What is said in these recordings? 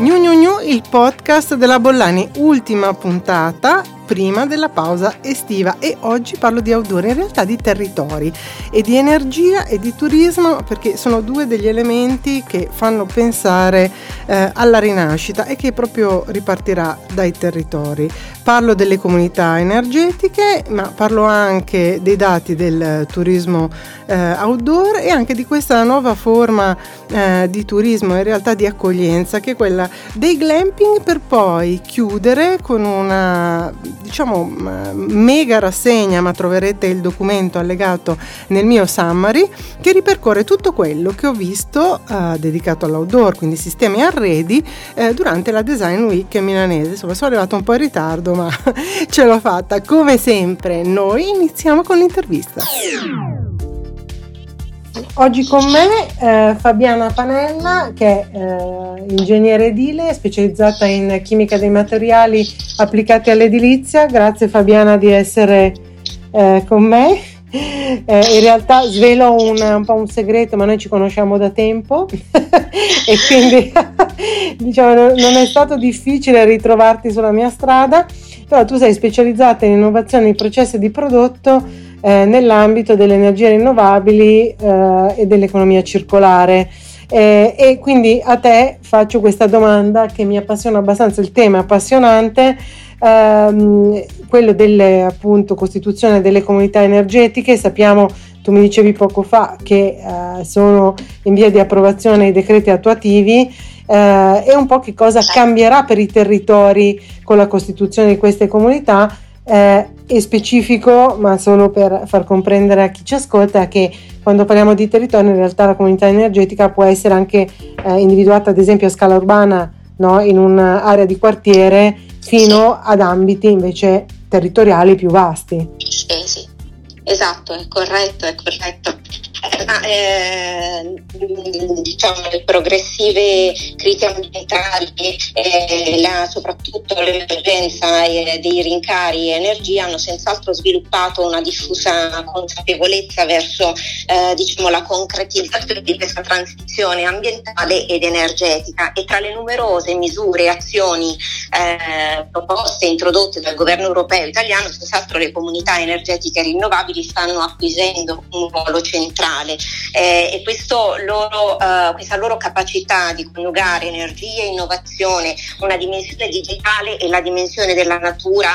Gnu Gnu Gnu, il podcast della Bollani, ultima puntata prima della pausa estiva, e oggi parlo di outdoor, in realtà di territori e di energia e di turismo, perché sono due degli elementi che fanno pensare alla rinascita e che proprio ripartirà dai territori. Parlo delle comunità energetiche, ma parlo anche dei dati del turismo outdoor e anche di questa nuova forma di turismo, in realtà di accoglienza, che è quella dei glamping, per poi chiudere con una, diciamo, mega rassegna, ma troverete il documento allegato nel mio summary, che ripercorre tutto quello che ho visto dedicato all'outdoor, quindi sistemi e arredi, durante la Design Week milanese. Insomma, sono arrivata un po' in ritardo, ma ce l'ho fatta. Come sempre, noi iniziamo con l'intervista. Oggi con me Fabiana Panella, che è ingegnere edile, specializzata in chimica dei materiali applicati all'edilizia. Grazie Fabiana di essere con me. In realtà svelo un po' un segreto, ma noi ci conosciamo da tempo e quindi diciamo non è stato difficile ritrovarti sulla mia strada. Però tu sei specializzata in innovazione e processi di prodotto nell'ambito delle energie rinnovabili e dell'economia circolare, e quindi a te faccio questa domanda che mi appassiona abbastanza, il tema appassionante, quello delle, appunto, costituzione delle comunità energetiche. Sappiamo, tu mi dicevi poco fa, che sono in via di approvazione i decreti attuativi, e un po' che cosa cambierà per i territori con la costituzione di queste comunità. E specifico, ma solo per far comprendere a chi ci ascolta, che quando parliamo di territorio in realtà la comunità energetica può essere anche individuata ad esempio a scala urbana, no? In un'area di quartiere, fino ad ambiti invece territoriali più vasti. Sì, esatto, è corretto. Diciamo le progressive crisi ambientali, soprattutto l'emergenza dei rincari e energia, hanno senz'altro sviluppato una diffusa consapevolezza verso diciamo la concretizzazione di questa transizione ambientale ed energetica, e tra le numerose misure e azioni proposte e introdotte dal governo europeo italiano, senz'altro le comunità energetiche rinnovabili stanno acquisendo un ruolo centrale. E questa loro capacità di coniugare energia e innovazione, una dimensione digitale e la dimensione della natura,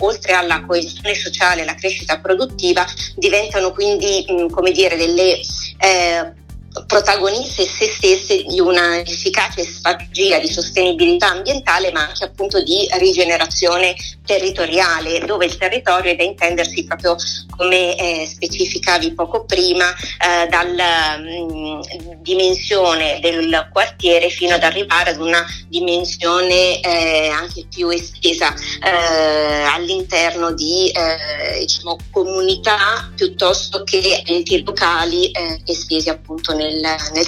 oltre alla coesione sociale e la crescita produttiva, diventano quindi delle protagoniste se stesse di una efficace strategia di sostenibilità ambientale, ma anche appunto di rigenerazione territoriale, dove il territorio è da intendersi proprio come specificavi poco prima, dalla dimensione del quartiere fino ad arrivare ad una dimensione anche più estesa all'interno di comunità piuttosto che enti locali estesi appunto nel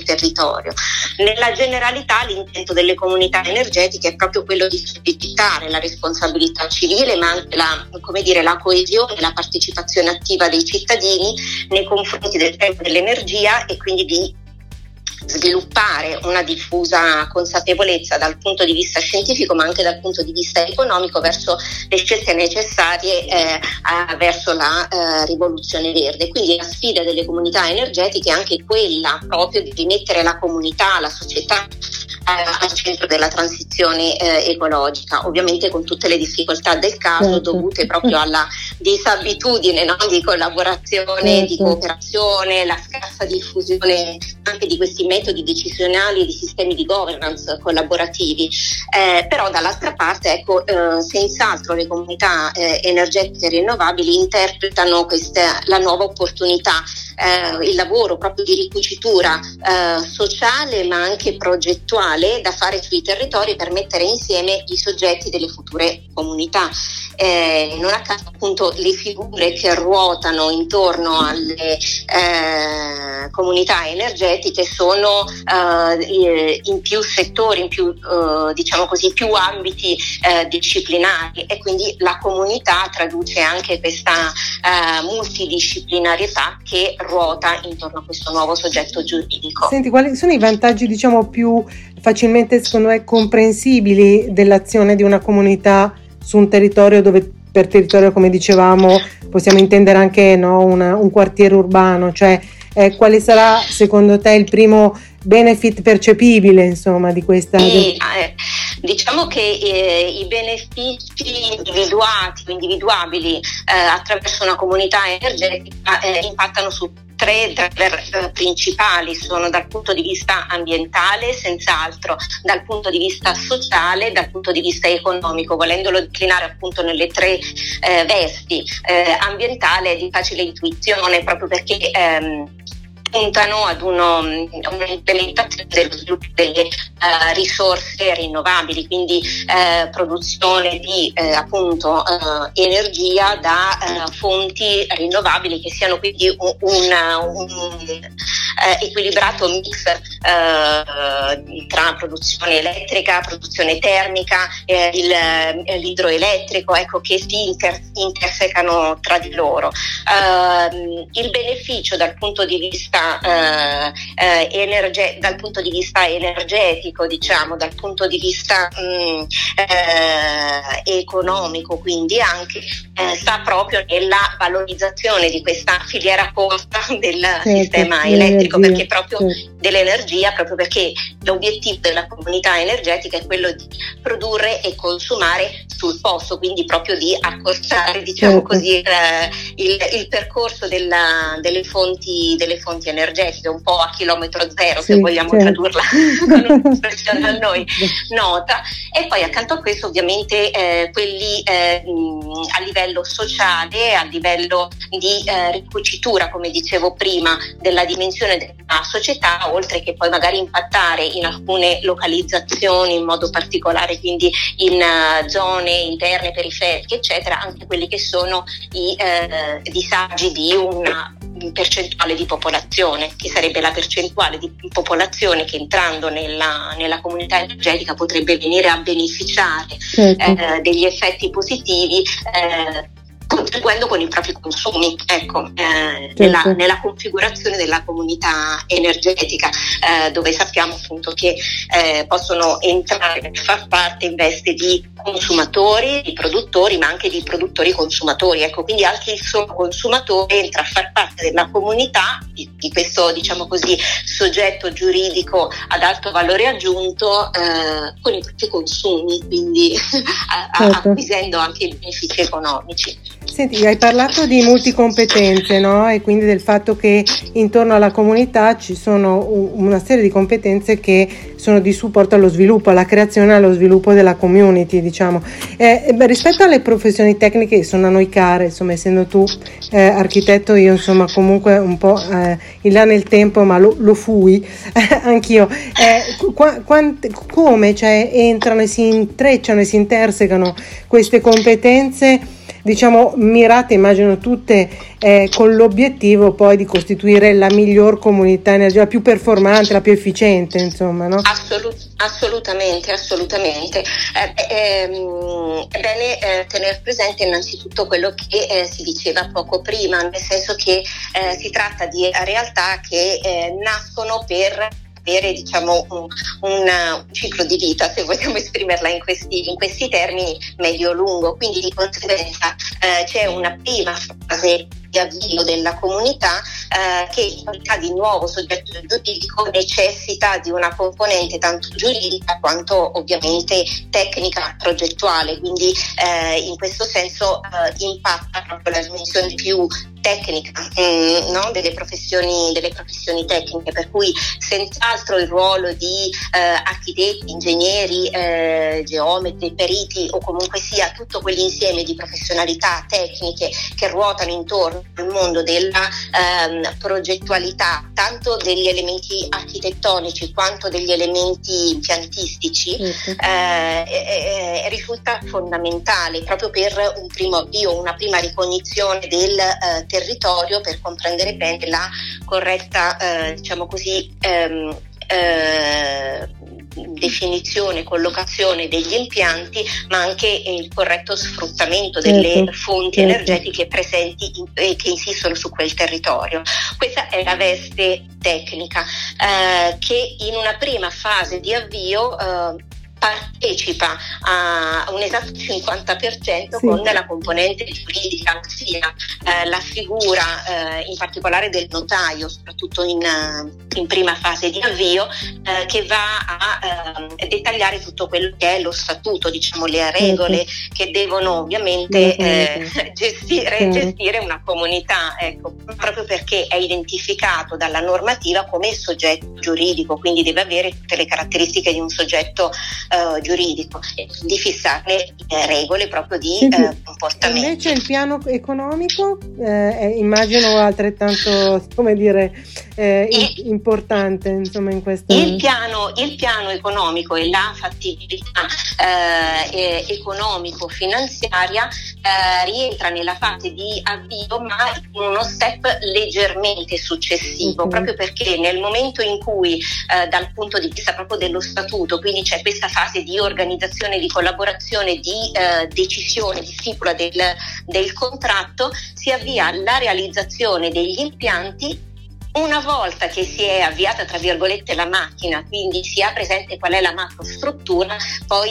territorio. Nella generalità l'intento delle comunità energetiche è proprio quello di sollecitare la responsabilità civile, ma anche la coesione e la partecipazione attiva dei cittadini nei confronti del tema dell'energia, e quindi di sviluppare una diffusa consapevolezza dal punto di vista scientifico, ma anche dal punto di vista economico, verso le scelte necessarie verso la rivoluzione verde. Quindi la sfida delle comunità energetiche è anche quella proprio di rimettere la comunità, la società al centro della transizione ecologica, ovviamente con tutte le difficoltà del caso, certo, dovute proprio alla disabitudine, no? Di collaborazione, certo, di cooperazione, la scarsa diffusione anche di questi metodi decisionali e di sistemi di governance collaborativi, però dall'altra parte senz'altro le comunità energetiche rinnovabili interpretano la nuova opportunità, il lavoro proprio di ricucitura sociale ma anche progettuale da fare sui territori, per mettere insieme i soggetti delle future comunità. Non a caso appunto le figure che ruotano intorno alle comunità energetiche sono in più settori, in più più ambiti disciplinari, e quindi la comunità traduce anche questa multidisciplinarietà che ruota intorno a questo nuovo soggetto giuridico. Senti, quali sono i vantaggi più facilmente, secondo me, comprensibili dell'azione di una comunità su un territorio dove, per territorio, come dicevamo, possiamo intendere anche un quartiere urbano, cioè quale sarà secondo te il primo benefit percepibile, insomma, di questa? Diciamo che i benefici individuati o individuabili attraverso una comunità energetica impattano su tre driver principali, sono dal punto di vista ambientale senz'altro, dal punto di vista sociale, dal punto di vista economico, volendolo declinare appunto nelle tre vesti. Ambientale è di facile intuizione proprio perché puntano ad un'implementazione dello sviluppo delle risorse rinnovabili, quindi produzione di energia da fonti rinnovabili, che siano quindi un equilibrato mix tra produzione elettrica, produzione termica, l'idroelettrico, che si intersecano tra di loro. Il beneficio dal punto di vista energetico, diciamo, dal punto di vista economico, quindi anche sta proprio nella valorizzazione di questa filiera corta del sistema elettrico, perché proprio dell'energia, proprio perché l'obiettivo della comunità energetica è quello di produrre e consumare sul posto, quindi proprio di accorciare, diciamo così, il percorso delle fonti energetiche, un po' a chilometro zero, se vogliamo tradurla con un'espressione a noi nota. E poi accanto a questo, ovviamente, quelli a livello sociale, a livello di ricucitura, come dicevo prima, della dimensione della società, oltre che poi magari impattare in alcune localizzazioni in modo particolare, quindi in zone interne, periferiche, eccetera, anche quelli che sono i disagi di una percentuale di popolazione, che sarebbe la percentuale di popolazione che, entrando nella comunità energetica, potrebbe venire a beneficiare degli effetti positivi, contribuendo con i propri consumi, nella configurazione della comunità energetica, dove sappiamo appunto che possono entrare e far parte in veste di consumatori, di produttori, ma anche di produttori consumatori, quindi anche il solo consumatore entra a far parte della comunità, di questo, diciamo così, soggetto giuridico ad alto valore aggiunto, con i propri consumi, quindi acquisendo anche i benefici economici. Senti, hai parlato di multicompetenze, no? E quindi del fatto che intorno alla comunità ci sono una serie di competenze che sono di supporto allo sviluppo, alla creazione e allo sviluppo della community, diciamo. Rispetto alle professioni tecniche, che sono a noi care, insomma, essendo tu architetto, io insomma comunque un po' in là nel tempo, ma lo fui anch'io. Come entrano e si intrecciano e si intersecano queste competenze, diciamo, mirate, immagino tutte con l'obiettivo poi di costituire la miglior comunità energetica, la più performante, la più efficiente, insomma, no? Assolutamente. È bene tenere presente innanzitutto quello che si diceva poco prima, nel senso che si tratta di realtà che nascono per avere, diciamo, un ciclo di vita, se vogliamo esprimerla in questi termini, medio-lungo. Quindi di conseguenza c'è una prima fase di avvio della comunità che, in qualità di nuovo soggetto giuridico, necessita di una componente tanto giuridica quanto ovviamente tecnica, progettuale, quindi in questo senso impatta proprio la dimensione più tecnica delle professioni tecniche, per cui senz'altro il ruolo di architetti, ingegneri, geometri, periti, o comunque sia tutto quell'insieme di professionalità tecniche che ruotano intorno al mondo della progettualità, tanto degli elementi architettonici quanto degli elementi impiantistici, risulta fondamentale proprio per un primo avvio, una prima ricognizione del territorio, per comprendere bene la corretta, diciamo così, definizione, collocazione degli impianti, ma anche il corretto sfruttamento delle fonti energetiche presenti e che insistono su quel territorio. Questa è la veste tecnica che in una prima fase di avvio partecipa a un esatto 50% con la componente giuridica, ossia la figura in particolare del notaio, soprattutto in prima fase di avvio, che va a dettagliare tutto quello che è lo statuto, diciamo le regole che devono ovviamente gestire una comunità, ecco, proprio perché è identificato dalla normativa come soggetto giuridico, quindi deve avere tutte le caratteristiche di un soggetto giuridico, di fissare regole proprio di comportamento. Invece il piano economico immagino altrettanto, come dire, importante, insomma, in questo. Il piano economico e la fattibilità economico-finanziaria rientra nella fase di avvio, ma in uno step leggermente successivo, proprio perché nel momento in cui dal punto di vista proprio dello statuto, quindi c'è questa fase di organizzazione, di collaborazione, di decisione, di stipula del contratto, si avvia la realizzazione degli impianti. Una volta che si è avviata, tra virgolette, la macchina, quindi si ha presente qual è la macrostruttura, poi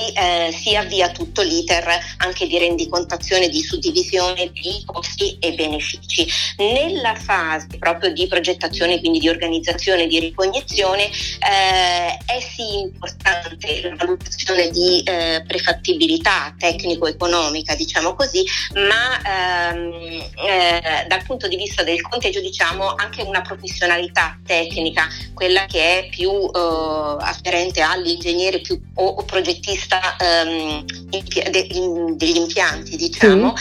si avvia tutto l'iter anche di rendicontazione, di suddivisione di costi e benefici. Nella fase proprio di progettazione, quindi di organizzazione, di ricognizione, è sì importante la valutazione di prefattibilità tecnico-economica, diciamo così, ma dal punto di vista del conteggio, diciamo, anche una professionalità tecnica, quella che è più afferente all'ingegnere più, o progettista degli impianti, diciamo,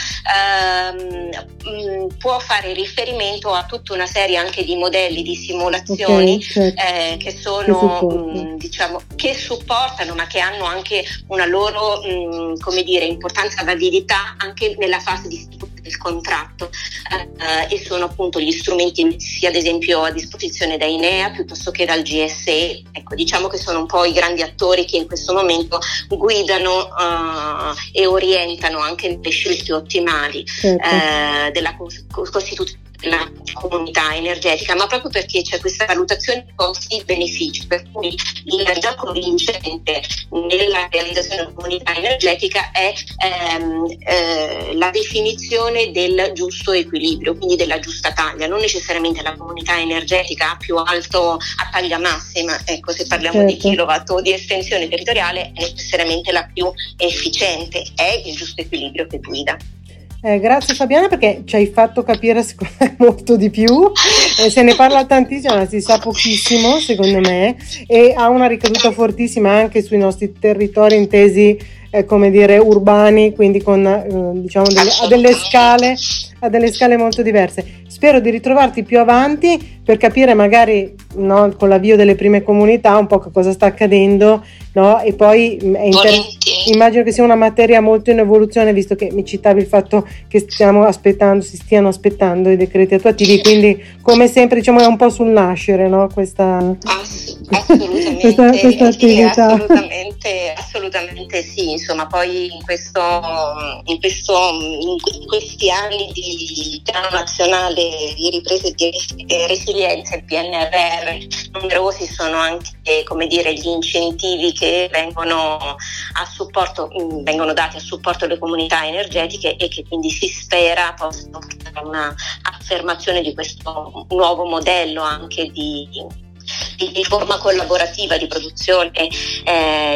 può fare riferimento a tutta una serie anche di modelli, di simulazioni che sono diciamo che supportano, ma che hanno anche una loro come dire importanza, validità anche nella fase di del contratto e sono appunto gli strumenti messi ad esempio a disposizione da INEA piuttosto che dal GSE, ecco, diciamo che sono un po' i grandi attori che in questo momento guidano e orientano anche le scelte ottimali della costituzione della comunità energetica, ma proprio perché c'è questa valutazione di costi e benefici, per cui l'energia convincente nella realizzazione della comunità energetica è la definizione del giusto equilibrio, quindi della giusta taglia. Non necessariamente la comunità energetica più alto a taglia massima, ecco, se parliamo di kilowatt o di estensione territoriale, è necessariamente la più efficiente, è il giusto equilibrio che guida. Grazie Fabiana, perché ci hai fatto capire secondo me molto di più, se ne parla tantissimo ma si sa pochissimo secondo me, e ha una ricaduta fortissima anche sui nostri territori intesi come dire urbani, quindi con diciamo a delle scale molto diverse. Spero di ritrovarti più avanti per capire magari, no, con l'avvio delle prime comunità un po' che cosa sta accadendo, no? E poi immagino che sia una materia molto in evoluzione, visto che mi citavi il fatto che si stiano aspettando i decreti attuativi, quindi come sempre diciamo è un po' sul nascere, no? Questa attività. Assolutamente sì, insomma, poi in questi anni di piano nazionale di ripresa e di resilienza, il PNR, numerosi sono anche, come dire, gli incentivi che vengono dati a supporto delle comunità energetiche e che quindi si spera possano portare una affermazione di questo nuovo modello anche di forma collaborativa di produzione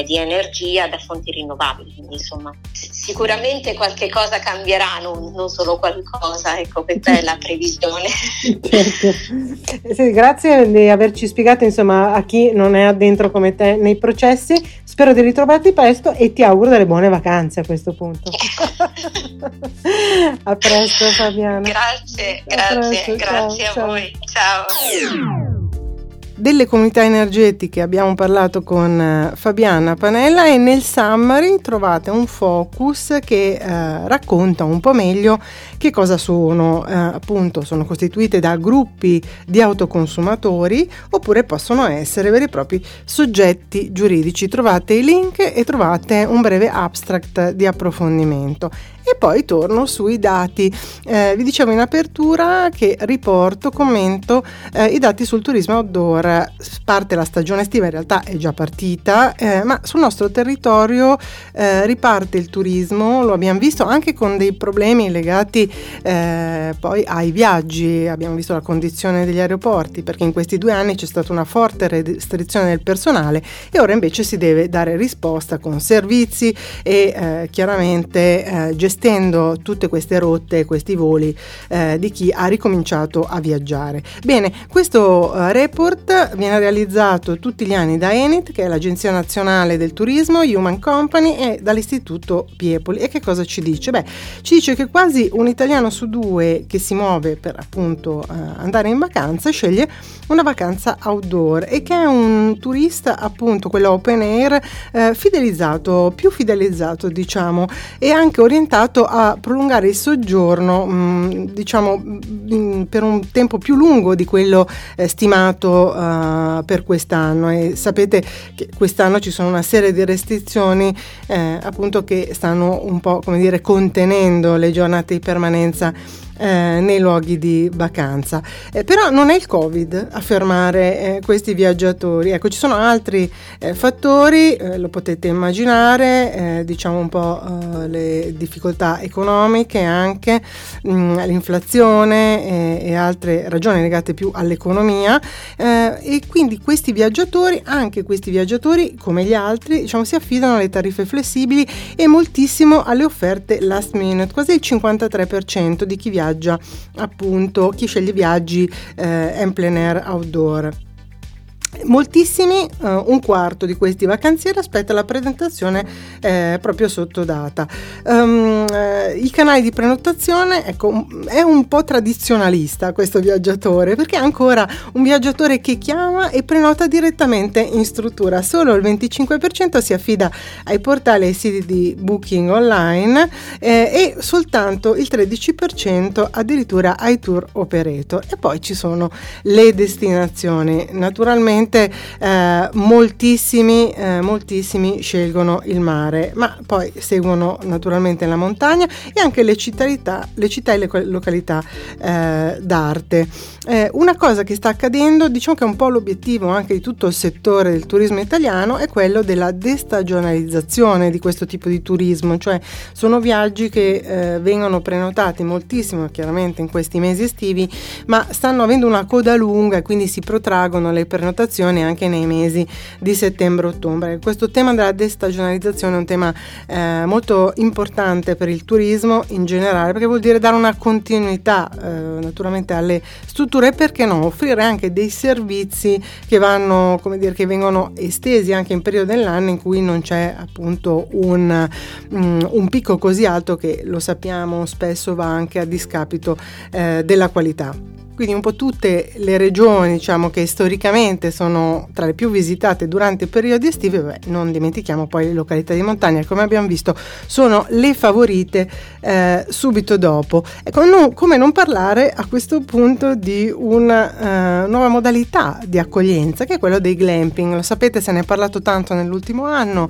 di energia da fonti rinnovabili, quindi insomma sicuramente qualche cosa cambierà, non solo qualcosa, ecco, questa è la previsione. Sì, grazie di averci spiegato, insomma, a chi non è addentro come te nei processi. Spero di ritrovarti presto e ti auguro delle buone vacanze a questo punto. A presto Fabiana. Grazie a voi, ciao. Delle comunità energetiche abbiamo parlato con Fabiana Panella e nel summary trovate un focus che racconta un po' meglio che cosa sono. Appunto, sono costituite da gruppi di autoconsumatori oppure possono essere veri e propri soggetti giuridici. Trovate i link e trovate un breve abstract di approfondimento. E poi torno sui dati. Vi dicevo in apertura che commento i dati sul turismo outdoor. Parte la stagione estiva, in realtà è già partita, ma sul nostro territorio riparte il turismo, lo abbiamo visto anche con dei problemi legati poi ai viaggi. Abbiamo visto la condizione degli aeroporti, perché in questi 2 anni c'è stata una forte restrizione del personale e ora invece si deve dare risposta con servizi e chiaramente gestendo tutte queste rotte, questi voli di chi ha ricominciato a viaggiare. Bene, questo report viene realizzato tutti gli anni da Enit, che è l'Agenzia Nazionale del Turismo, Human Company, e dall'Istituto Piepoli. E che cosa ci dice? Beh, ci dice che quasi un italiano su 2 che si muove per appunto andare in vacanza sceglie una vacanza outdoor, e che è un turista appunto quello open air più fidelizzato diciamo, e anche orientato a prolungare il soggiorno per un tempo più lungo di quello stimato per quest'anno. E sapete che quest'anno ci sono una serie di restrizioni appunto che stanno un po' contenendo le giornate di permanenza nei luoghi di vacanza, però non è il Covid a fermare questi viaggiatori. Ecco, ci sono altri fattori, lo potete immaginare, le difficoltà economiche, anche l'inflazione e altre ragioni legate più all'economia, e quindi questi viaggiatori come gli altri si affidano alle tariffe flessibili e moltissimo alle offerte last minute. Quasi il 53% di chi viaggia, appunto chi sceglie viaggi en plein air outdoor. Moltissimi, un quarto di questi vacanzieri aspetta la presentazione proprio sotto data. I canali di prenotazione, è un po' tradizionalista questo viaggiatore, perché è ancora un viaggiatore che chiama e prenota direttamente in struttura. Solo il 25% si affida ai portali e ai siti di booking online, e soltanto il 13% addirittura ai tour operator. E poi ci sono le destinazioni. Naturalmente moltissimi scelgono il mare, ma poi seguono naturalmente la montagna e anche le città e le località d'arte. Una cosa che sta accadendo, che è un po' l'obiettivo anche di tutto il settore del turismo italiano, è quello della destagionalizzazione di questo tipo di turismo, cioè sono viaggi che vengono prenotati moltissimo chiaramente in questi mesi estivi, ma stanno avendo una coda lunga e quindi si protraggono le prenotazioni anche nei mesi di settembre-ottobre. Questo tema della destagionalizzazione è un tema molto importante per il turismo in generale, perché vuol dire dare una continuità naturalmente alle strutture, e perché no, offrire anche dei servizi che vanno, che vengono estesi anche in periodo dell'anno in cui non c'è appunto un picco così alto, che lo sappiamo spesso va anche a discapito della qualità. Quindi un po' tutte le regioni che storicamente sono tra le più visitate durante i periodi estivi, non dimentichiamo poi le località di montagna, come abbiamo visto, sono le favorite subito dopo. Come non parlare a questo punto di una nuova modalità di accoglienza, che è quella dei glamping. Lo sapete, se ne è parlato tanto nell'ultimo anno,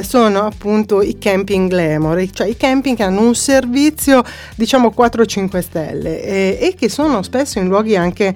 sono appunto i camping glamour, cioè i camping che hanno un servizio 4-5 stelle e che sono spesso in luoghi anche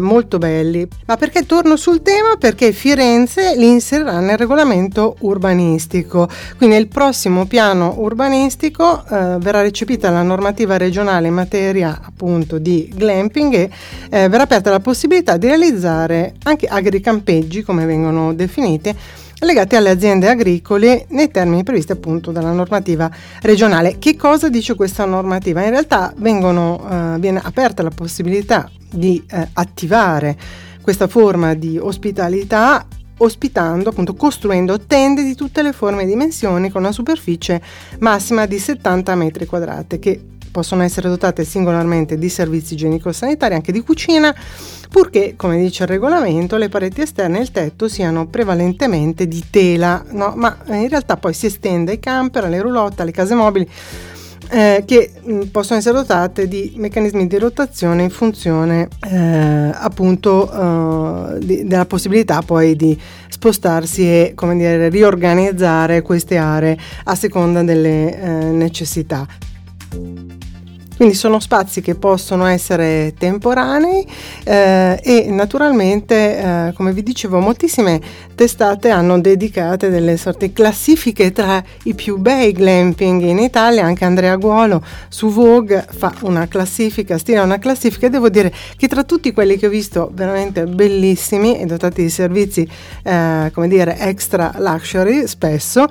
molto belli. Ma perché torno sul tema? Perché Firenze li inserirà nel regolamento urbanistico, quindi nel prossimo piano urbanistico verrà recepita la normativa regionale in materia appunto di glamping e verrà aperta la possibilità di realizzare anche agricampeggi, come vengono definite, legati alle aziende agricole nei termini previsti appunto dalla normativa regionale. Che cosa dice questa normativa? In realtà viene aperta la possibilità di attivare questa forma di ospitalità, ospitando, appunto costruendo tende di tutte le forme e dimensioni con una superficie massima di 70 metri quadrati, che possono essere dotate singolarmente di servizi igienico-sanitari, anche di cucina, purché, come dice il regolamento, le pareti esterne e il tetto siano prevalentemente di tela, no? Ma in realtà poi si estende ai camper, alle roulotte, alle case mobili, che possono essere dotate di meccanismi di rotazione in funzione appunto della possibilità poi di spostarsi e, come dire, riorganizzare queste aree a seconda delle necessità. Quindi sono spazi che possono essere temporanei e naturalmente, come vi dicevo, moltissime testate hanno dedicate delle sorte di classifiche tra i più bei glamping in Italia. Anche Andrea Guolo su Vogue fa una classifica, stila una classifica, e devo dire che tra tutti quelli che ho visto veramente bellissimi e dotati di servizi, come dire, extra luxury spesso,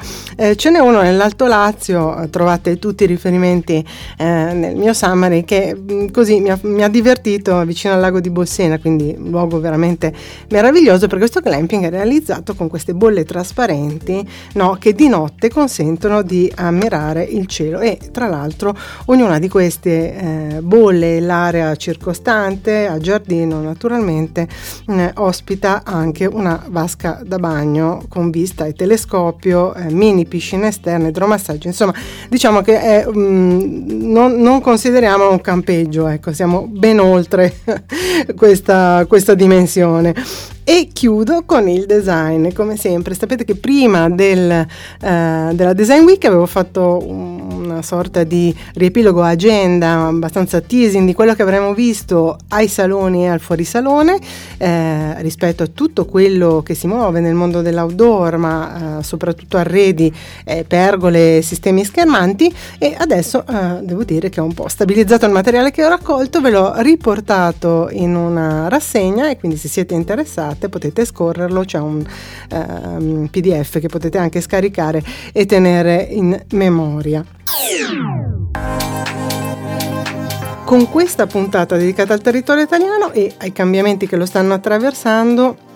ce n'è uno nell'Alto Lazio, trovate tutti i riferimenti nel mio summary, che così mi ha divertito, vicino al lago di Bolsena, quindi un luogo veramente meraviglioso, perché questo glamping è realizzato con queste bolle trasparenti, no, che di notte consentono di ammirare il cielo, e tra l'altro ognuna di queste bolle, l'area circostante a giardino naturalmente, ospita anche una vasca da bagno con vista e telescopio, mini piscine esterne, idromassaggio, insomma diciamo che è, non consideriamo un campeggio, ecco, siamo ben oltre questa dimensione. E chiudo con il design, come sempre. Sapete che prima della Design Week avevo fatto una sorta di riepilogo agenda, abbastanza teasing di quello che avremmo visto ai saloni e al fuorisalone, rispetto a tutto quello che si muove nel mondo dell'outdoor, ma soprattutto arredi, pergole, sistemi schermanti. E adesso devo dire che ho un po' stabilizzato il materiale che ho raccolto, ve l'ho riportato in una rassegna, e quindi se siete interessati potete scorrerlo, c'è un PDF che potete anche scaricare e tenere in memoria. Con questa puntata dedicata al territorio italiano e ai cambiamenti che lo stanno attraversando,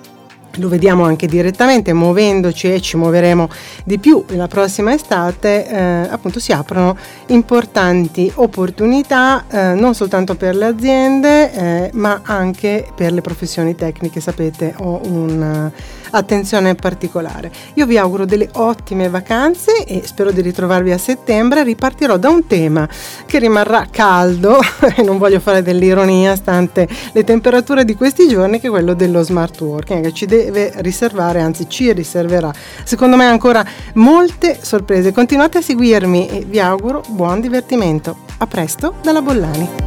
lo vediamo anche direttamente muovendoci, e ci muoveremo di più la prossima estate, appunto si aprono importanti opportunità, non soltanto per le aziende, ma anche per le professioni tecniche. Sapete, ho un'attenzione particolare. Io vi auguro delle ottime vacanze e spero di ritrovarvi a settembre. Ripartirò da un tema che rimarrà caldo e non voglio fare dell'ironia stante le temperature di questi giorni, che è quello dello smart working, che ci deve riservare, anzi ci riserverà, secondo me, ancora molte sorprese. Continuate a seguirmi e vi auguro buon divertimento. A presto dalla Bollani.